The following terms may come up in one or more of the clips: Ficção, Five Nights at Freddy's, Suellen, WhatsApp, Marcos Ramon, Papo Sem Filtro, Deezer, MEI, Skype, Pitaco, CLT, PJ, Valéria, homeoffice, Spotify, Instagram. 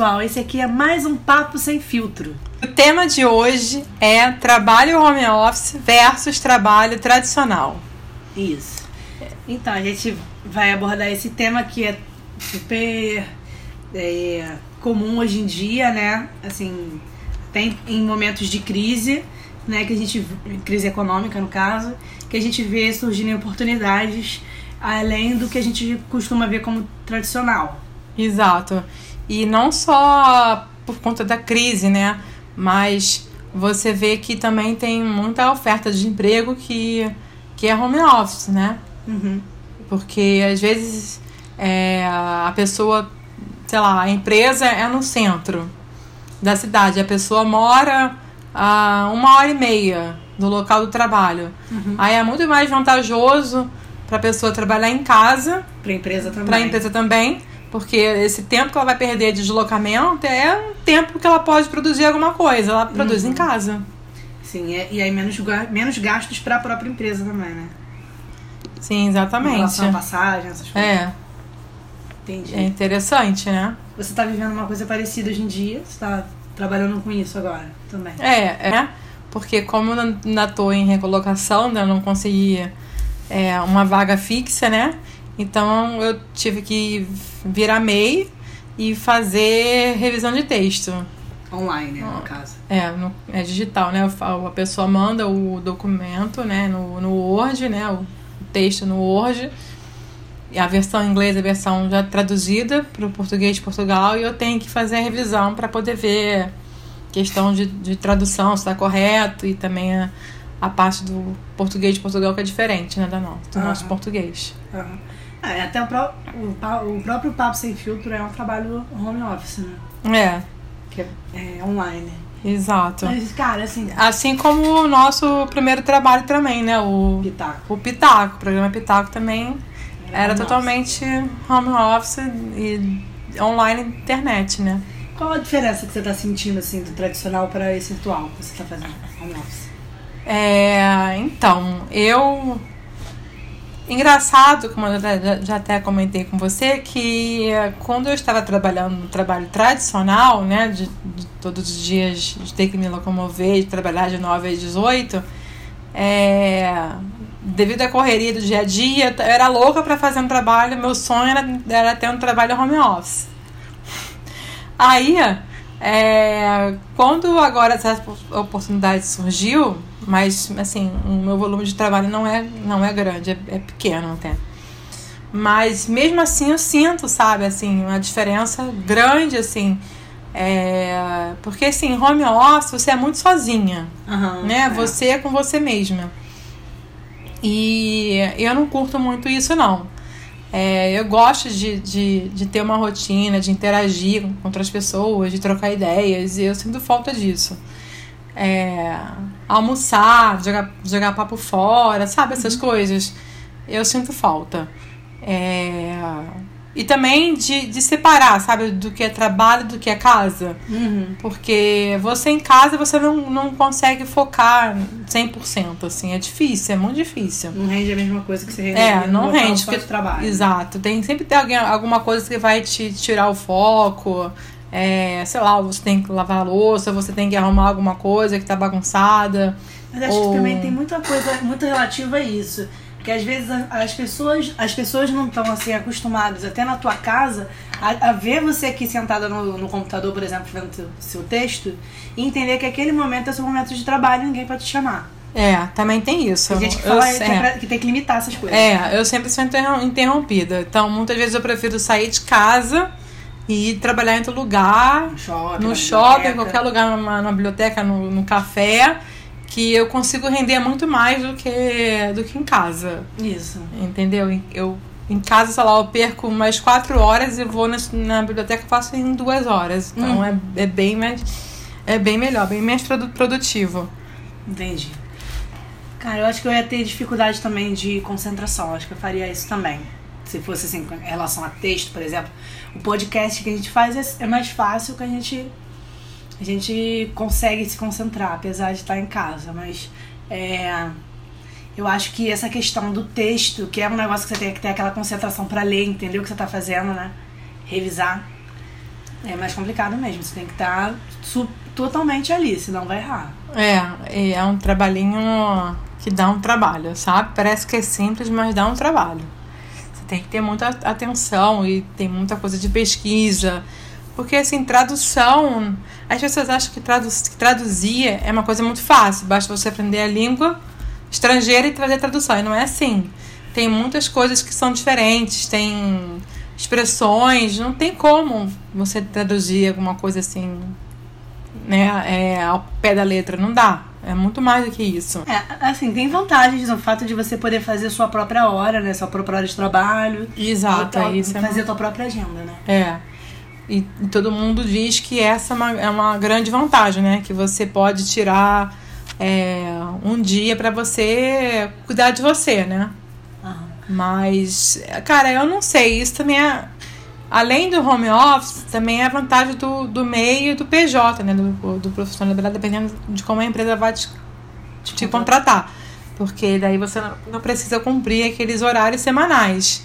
pessoal, esse aqui é mais um Papo Sem Filtro. O tema de hoje é trabalho home office versus trabalho tradicional. Isso. Então, a gente vai abordar esse tema que é super comum hoje em dia, né? Assim, tem em momentos de crise, né? Que a gente, crise econômica no caso, que a gente vê surgindo oportunidades além do que a gente costuma ver como tradicional. Exato. E não só por conta da crise, né? Mas você vê que também tem muita oferta de emprego que é home office, né? Uhum. Porque às vezes a pessoa, sei lá, a empresa é no centro da cidade. A pessoa mora a 1h30 do local do trabalho. Uhum. Aí é muito mais vantajoso para a pessoa trabalhar em casa. Para a empresa também. Porque esse tempo que ela vai perder de deslocamento é um tempo que ela pode produzir alguma coisa. Ela produz em casa. Sim, e aí menos gastos para a própria empresa também, né? Sim, exatamente. Em relação à passagem, essas coisas. É. Entendi. É interessante, né? Você está vivendo uma coisa parecida hoje em dia? Você está trabalhando com isso agora também? É. Porque como eu ainda estou em recolocação, ainda não consegui uma vaga fixa, né? Então, eu tive que virar MEI e fazer revisão de texto. Online, né, no caso. É digital, né? A pessoa manda o documento, né, no Word, né, o texto no Word. E a versão inglesa, a versão já traduzida para o português de Portugal. E eu tenho que fazer a revisão para poder ver questão de tradução, se está correto. E também a parte do português de Portugal que é diferente, né, do nosso português. Aham. Até o próprio Papo Sem Filtro é um trabalho home office, né? Que é online. Exato. Mas, cara, assim como o nosso primeiro trabalho também, né? O Pitaco. O programa Pitaco também era totalmente home office e online internet, né? Qual a diferença que você está sentindo, assim, do tradicional para esse atual que você está fazendo home office? Então, eu... Engraçado, como eu já até comentei com você, que quando eu estava trabalhando no trabalho tradicional, né, de todos os dias de ter que me locomover, de trabalhar de 9 às 18, devido à correria do dia a dia, eu era louca para fazer um trabalho, meu sonho era ter um trabalho home office. Aí, quando agora essa oportunidade surgiu, mas, assim, o meu volume de trabalho não é grande, é pequeno até. Mas, mesmo assim, eu sinto, sabe, assim, uma diferença grande, assim. Porque, assim, home office, você é muito sozinha, né? Você é com você mesma. E eu não curto muito isso, não. Eu gosto de ter uma rotina, de interagir com outras pessoas, de trocar ideias, e eu sinto falta disso. Almoçar, jogar papo fora, sabe? Essas coisas. Eu sinto falta. E também de separar, sabe? Do que é trabalho, do que é casa. Uhum. Porque você em casa, você não consegue focar 100%, assim. É difícil, é muito difícil. Não rende a mesma coisa que você rende. Não rende. Porque, trabalho. Exato. Sempre tem alguma coisa que vai te tirar o foco... sei lá, você tem que lavar a louça, você tem que arrumar alguma coisa que tá bagunçada. Mas acho que também tem muita coisa muito relativa a isso. Porque às vezes as pessoas não estão assim acostumadas, até na tua casa, a ver você aqui sentada no computador, por exemplo, vendo seu texto, e entender que aquele momento é seu momento de trabalho e ninguém pode te chamar. Também tem isso. Tem gente que fala que tem que limitar essas coisas. Eu sempre sou interrompida. Então, muitas vezes eu prefiro sair de casa e trabalhar em outro lugar, no shopping, em qualquer lugar, numa biblioteca, no café, que eu consigo render muito mais do que em casa. Isso. Entendeu? Eu, em casa, sei lá, eu perco umas 4 horas e vou na biblioteca, faço em 2 horas. Então é bem melhor, bem menos produtivo. Entendi. Cara, eu acho que eu ia ter dificuldade também de concentração. Acho que eu faria isso também. Se fosse assim, em relação a texto, por exemplo, o podcast que a gente faz é mais fácil, que a gente consegue se concentrar, apesar de estar em casa. Mas eu acho que essa questão do texto, que é um negócio que você tem que ter aquela concentração para ler, entender o que você está fazendo, né? Revisar. É mais complicado mesmo, você tem que estar totalmente ali, senão vai errar. É um trabalhinho que dá um trabalho, sabe? Parece que é simples, mas dá um trabalho. Você tem que ter muita atenção e tem muita coisa de pesquisa. Porque, assim, tradução... As pessoas acham que traduzir é uma coisa muito fácil. Basta você aprender a língua estrangeira e trazer a tradução. E não é assim. Tem muitas coisas que são diferentes. Tem expressões. Não tem como você traduzir alguma coisa assim... né, ao pé da letra, não dá. É muito mais do que isso. Assim, tem vantagens no fato de você poder fazer sua própria hora, né? Sua própria hora de trabalho. Exato, isso. Fazer a tua própria agenda, né? E todo mundo diz que essa é uma grande vantagem, né? Que você pode tirar um dia pra você cuidar de você, né? Aham. Mas, cara, eu não sei. Isso também é... Além do home office, também é a vantagem do MEI e do PJ, né? Do profissional liberal, dependendo de como a empresa vai te contratar. Porque daí você não precisa cumprir aqueles horários semanais.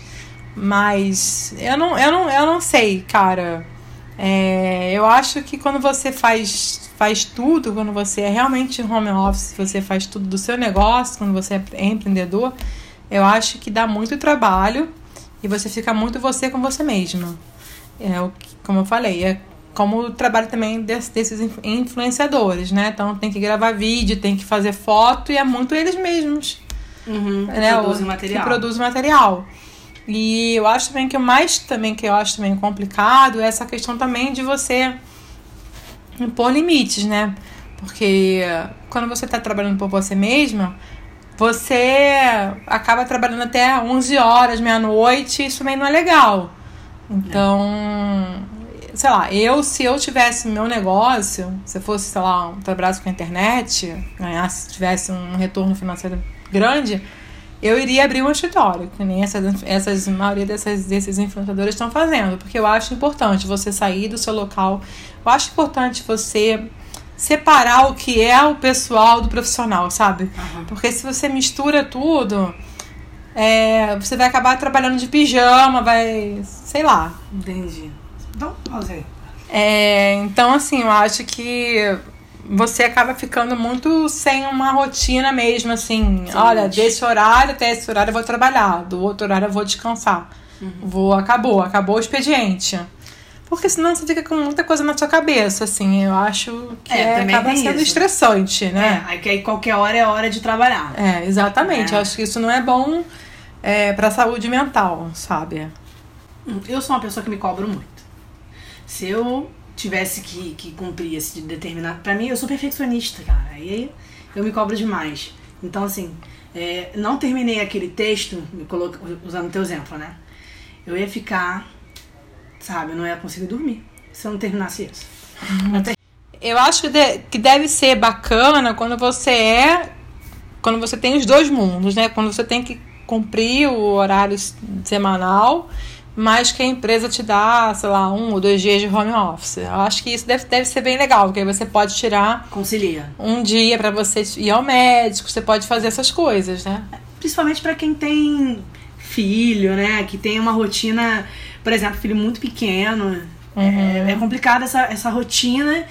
Mas eu não sei, cara. Eu acho que quando você faz tudo, quando você é realmente home office, você faz tudo do seu negócio, quando você é empreendedor, eu acho que dá muito trabalho. E você fica muito você com você mesma. Como eu falei, é como o trabalho também desses influenciadores, né? Então tem que gravar vídeo, tem que fazer foto, e é muito eles mesmos. Uhum, né? Que produzem material. E eu acho também que o mais que eu acho complicado é essa questão também de você impor limites, né? Porque quando você está trabalhando por você mesma, você acaba trabalhando até 11 horas, meia-noite, e isso também não é legal. Então, sei lá, se eu tivesse meu negócio, se eu fosse, sei lá, trabalhasse com a internet, ganhasse, tivesse um retorno financeiro grande, eu iria abrir um escritório, que nem a maioria desses influenciadores estão fazendo, porque eu acho importante você sair do seu local, eu acho importante você... separar o que é o pessoal do profissional, sabe? Uhum. Porque se você mistura tudo, você vai acabar trabalhando de pijama, vai... sei lá. Entendi. Então, fazer. Então, assim, eu acho que você acaba ficando muito sem uma rotina mesmo, assim. Sim, olha, desse horário até esse horário eu vou trabalhar, do outro horário eu vou descansar. Uhum. Acabou o expediente. Porque senão você fica com muita coisa na sua cabeça, assim. Eu acho que acaba sendo estressante, né? Aí qualquer hora é hora de trabalhar. Exatamente. Eu acho que isso não é bom pra saúde mental, sabe? Eu sou uma pessoa que me cobro muito. Se eu tivesse que cumprir esse determinado... Pra mim, eu sou perfeccionista, cara. Aí eu me cobro demais. Então, assim, não terminei aquele texto, usando o teu exemplo, né? Eu ia ficar... sabe, eu não ia conseguir dormir se eu não terminasse isso. Eu acho que deve ser bacana quando você tem os dois mundos, né? Quando você tem que cumprir o horário semanal, mas que a empresa te dá, sei lá, 1 ou 2 dias de home office. Eu acho que isso deve ser bem legal, porque aí você pode tirar... Concilia. Um dia pra você ir ao médico, você pode fazer essas coisas, né? Principalmente pra quem tem... filho, né? Que tem uma rotina, por exemplo, filho muito pequeno. Uhum. É complicado essa rotina.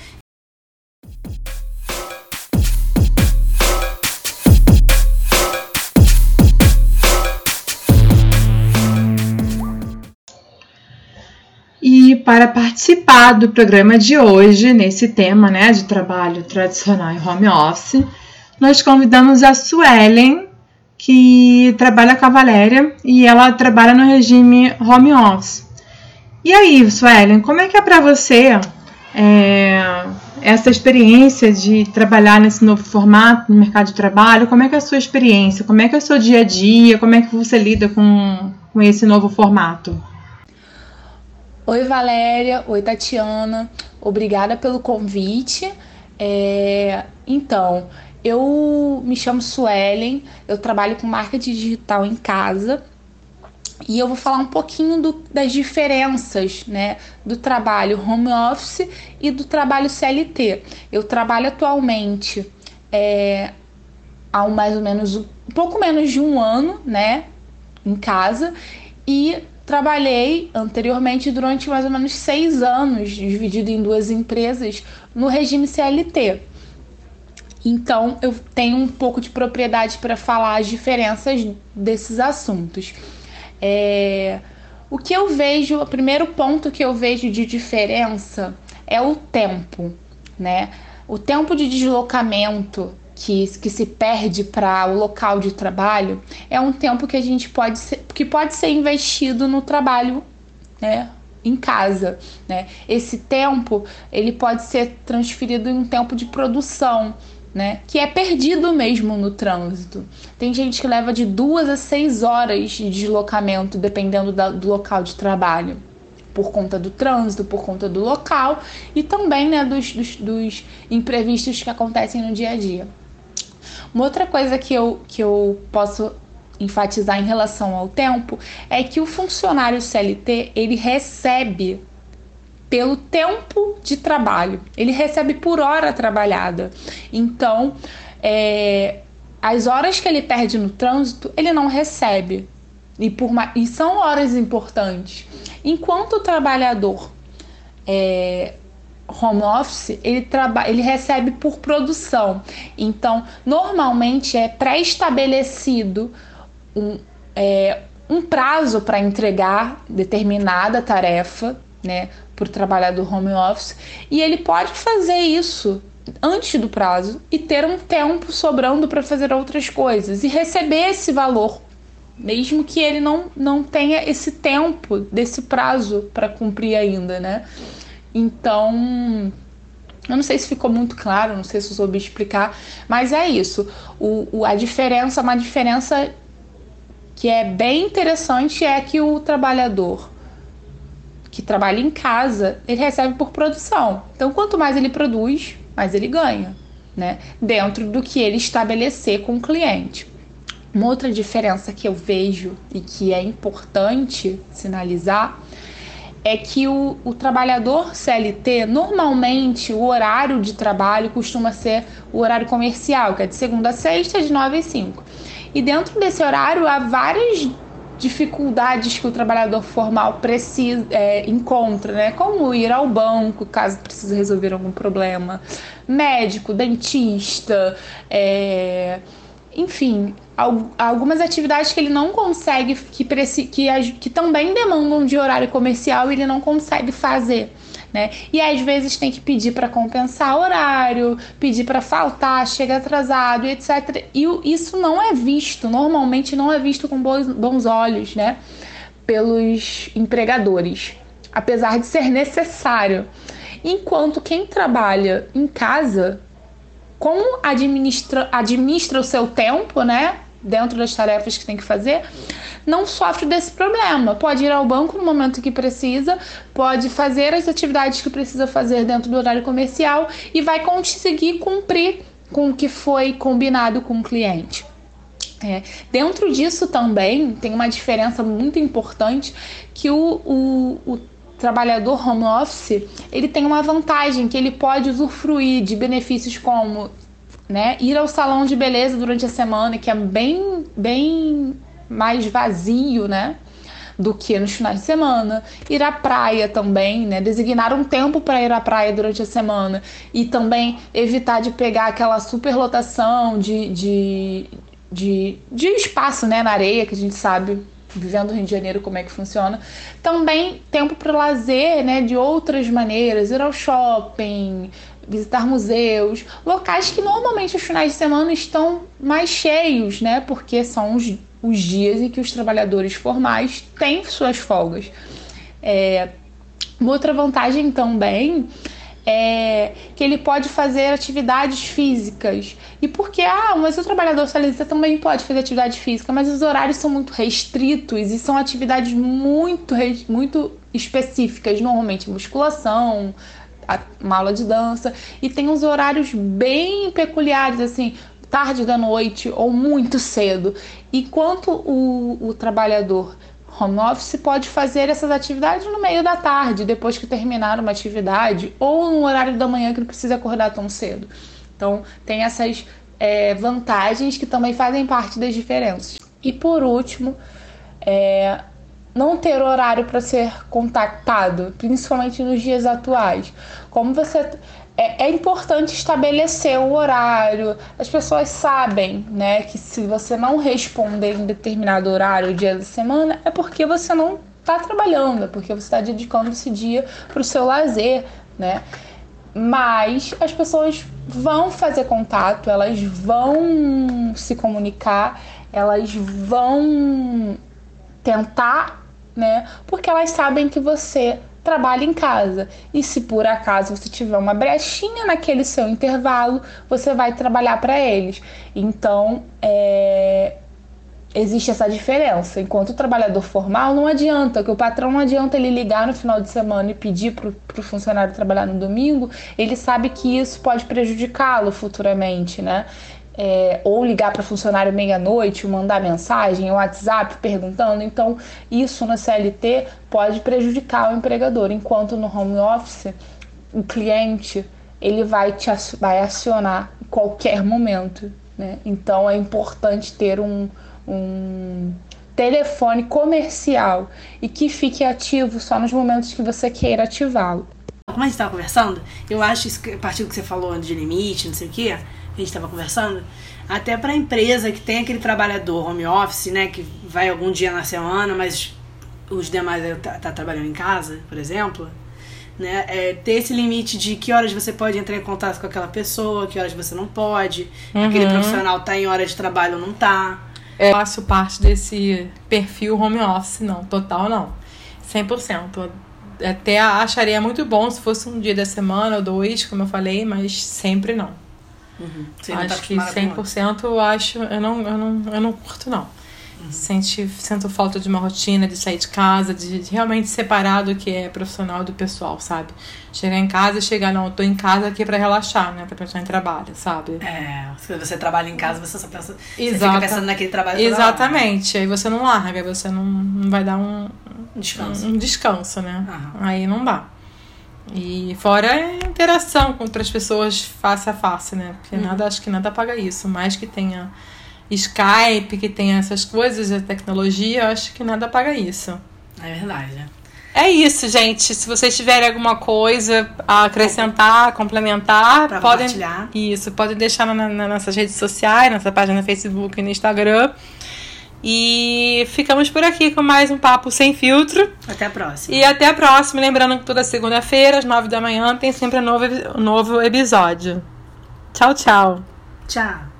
E para participar do programa de hoje, nesse tema, né, de trabalho tradicional e home office, nós convidamos a Suellen, que trabalha com a Valéria, e ela trabalha no regime home office. E aí, Suellen, como é que é para você essa experiência de trabalhar nesse novo formato no mercado de trabalho? Como é que é a sua experiência? Como é que é o seu dia a dia? Como é que você lida com esse novo formato? Oi, Valéria. Oi, Tatiana. Obrigada pelo convite. Então... Eu me chamo Suellen, eu trabalho com marketing digital em casa e eu vou falar um pouquinho das diferenças, né, do trabalho home office e do trabalho CLT. Eu trabalho atualmente há mais ou menos um pouco menos de um ano, né, em casa, e trabalhei anteriormente durante mais ou menos 6 anos, dividido em 2 empresas, no regime CLT. Então, eu tenho um pouco de propriedade para falar as diferenças desses assuntos. O que eu vejo, o primeiro ponto que eu vejo de diferença é o tempo, né? O tempo de deslocamento que se perde para o local de trabalho é um tempo que a gente pode ser investido no trabalho, né? Em casa, né? Esse tempo ele pode ser transferido em um tempo de produção, né? Que é perdido mesmo no trânsito. Tem gente que leva de 2 a 6 horas de deslocamento, dependendo do local de trabalho, por conta do trânsito, por conta do local e também, né, dos imprevistos que acontecem no dia a dia. Uma outra coisa que eu posso enfatizar em relação ao tempo é que o funcionário CLT, ele recebe pelo tempo de trabalho, ele recebe por hora trabalhada. Então, as horas que ele perde no trânsito, ele não recebe. E são horas importantes. Enquanto o trabalhador home office, ele recebe por produção. Então, normalmente é pré-estabelecido um prazo para entregar determinada tarefa, né, para o trabalhador home office, e ele pode fazer isso antes do prazo e ter um tempo sobrando para fazer outras coisas e receber esse valor, mesmo que ele não tenha esse tempo desse prazo para cumprir ainda, né? Então, eu não sei se ficou muito claro, não sei se eu soube explicar, mas é isso. A diferença, uma diferença que é bem interessante, é que o trabalhador que trabalha em casa, ele recebe por produção. Então, quanto mais ele produz, mais ele ganha, né? Dentro do que ele estabelecer com o cliente. Uma outra diferença que eu vejo e que é importante sinalizar é que o trabalhador CLT, normalmente, o horário de trabalho costuma ser o horário comercial, que é de segunda a sexta, de 9 às 5. E dentro desse horário, há várias dificuldades que o trabalhador formal precisa, encontra, né? Como ir ao banco, caso precise resolver algum problema, médico, dentista, enfim, algumas atividades que ele não consegue, que também demandam de horário comercial, ele não consegue fazer, né? E às vezes tem que pedir para compensar horário, pedir para faltar, chega atrasado, etc. E isso não é visto, normalmente não é visto com bons olhos, né, pelos empregadores, apesar de ser necessário. Enquanto quem trabalha em casa, como administra o seu tempo, né, dentro das tarefas que tem que fazer, não sofre desse problema. Pode ir ao banco no momento que precisa, pode fazer as atividades que precisa fazer dentro do horário comercial e vai conseguir cumprir com o que foi combinado com o cliente. Dentro disso também tem uma diferença muito importante, que o trabalhador home office, ele tem uma vantagem, que ele pode usufruir de benefícios como, né, ir ao salão de beleza durante a semana, que é bem mais vazio, né, do que nos finais de semana, ir à praia também, né, designar um tempo para ir à praia durante a semana e também evitar de pegar aquela superlotação de espaço, né, na areia, que a gente sabe, vivendo no Rio de Janeiro, como é que funciona. Também tempo para lazer, né, de outras maneiras, ir ao shopping, visitar museus, locais que normalmente os finais de semana estão mais cheios, né, porque são os dias em que os trabalhadores formais têm suas folgas. Uma outra vantagem também é que ele pode fazer atividades físicas. E porque, mas o trabalhador CLT também pode fazer atividade física, mas os horários são muito restritos e são atividades muito específicas, normalmente musculação, uma aula de dança, e tem uns horários bem peculiares, assim, tarde da noite ou muito cedo. Enquanto o trabalhador home office pode fazer essas atividades no meio da tarde, depois que terminar uma atividade, ou no horário da manhã, que não precisa acordar tão cedo. Então, tem essas vantagens que também fazem parte das diferenças. E por último, não ter horário para ser contactado, principalmente nos dias atuais. Como você... É importante estabelecer o horário. As pessoas sabem, né, que se você não responder em determinado horário, dia da semana, é porque você não está trabalhando, é porque você está dedicando esse dia para o seu lazer, né? Mas as pessoas vão fazer contato, elas vão se comunicar, elas vão tentar, né? Porque elas sabem que você trabalha em casa, e se por acaso você tiver uma brechinha naquele seu intervalo, você vai trabalhar para eles. Então, existe essa diferença. Enquanto o trabalhador formal, não adianta, que o patrão não adianta ele ligar no final de semana e pedir pro funcionário trabalhar no domingo, ele sabe que isso pode prejudicá-lo futuramente, né? Ou ligar para funcionário meia-noite, mandar mensagem, WhatsApp perguntando. Então, isso na CLT pode prejudicar o empregador, enquanto no home office, o cliente ele vai acionar em qualquer momento, né? Então, é importante ter um telefone comercial e que fique ativo só nos momentos que você queira ativá-lo. Como a gente estava conversando, eu acho que a partir do que você falou de limite, não sei o quê, a gente estava conversando, até para a empresa que tem aquele trabalhador home office, né, que vai algum dia na semana, mas os demais tá trabalhando em casa, por exemplo, né, ter esse limite de que horas você pode entrar em contato com aquela pessoa, que horas você não pode, aquele profissional tá em hora de trabalho ou não tá. Eu faço parte desse perfil home office, não, total não, 100%. Até acharia muito bom se fosse um dia da semana ou dois, como eu falei, mas sempre não. Acho que 100% eu não curto, não. Sinto falta de uma rotina, de sair de casa, de realmente separar do que é profissional do pessoal, sabe? Chegar em casa e não, eu tô em casa aqui pra relaxar, né? Pra pensar em trabalho, sabe? Se você trabalha em casa, você só pensa, você fica pensando naquele trabalho. Exatamente, aí você não larga, aí você não vai dar um descanso, né? Uhum. Aí não dá. E fora a interação com outras pessoas face a face, né? Porque acho que nada paga isso. Mais que tenha Skype, que tenha essas coisas, a tecnologia, acho que nada paga isso. É verdade, né? É isso, gente. Se vocês tiverem alguma coisa a acrescentar, complementar, pra compartilhar. Podem deixar nas nossas redes sociais, nossa página no Facebook e no Instagram. E ficamos por aqui com mais um Papo Sem Filtro. Até a próxima. E até a próxima. Lembrando que toda segunda-feira, às 9 da manhã, tem sempre um novo episódio. Tchau, tchau. Tchau.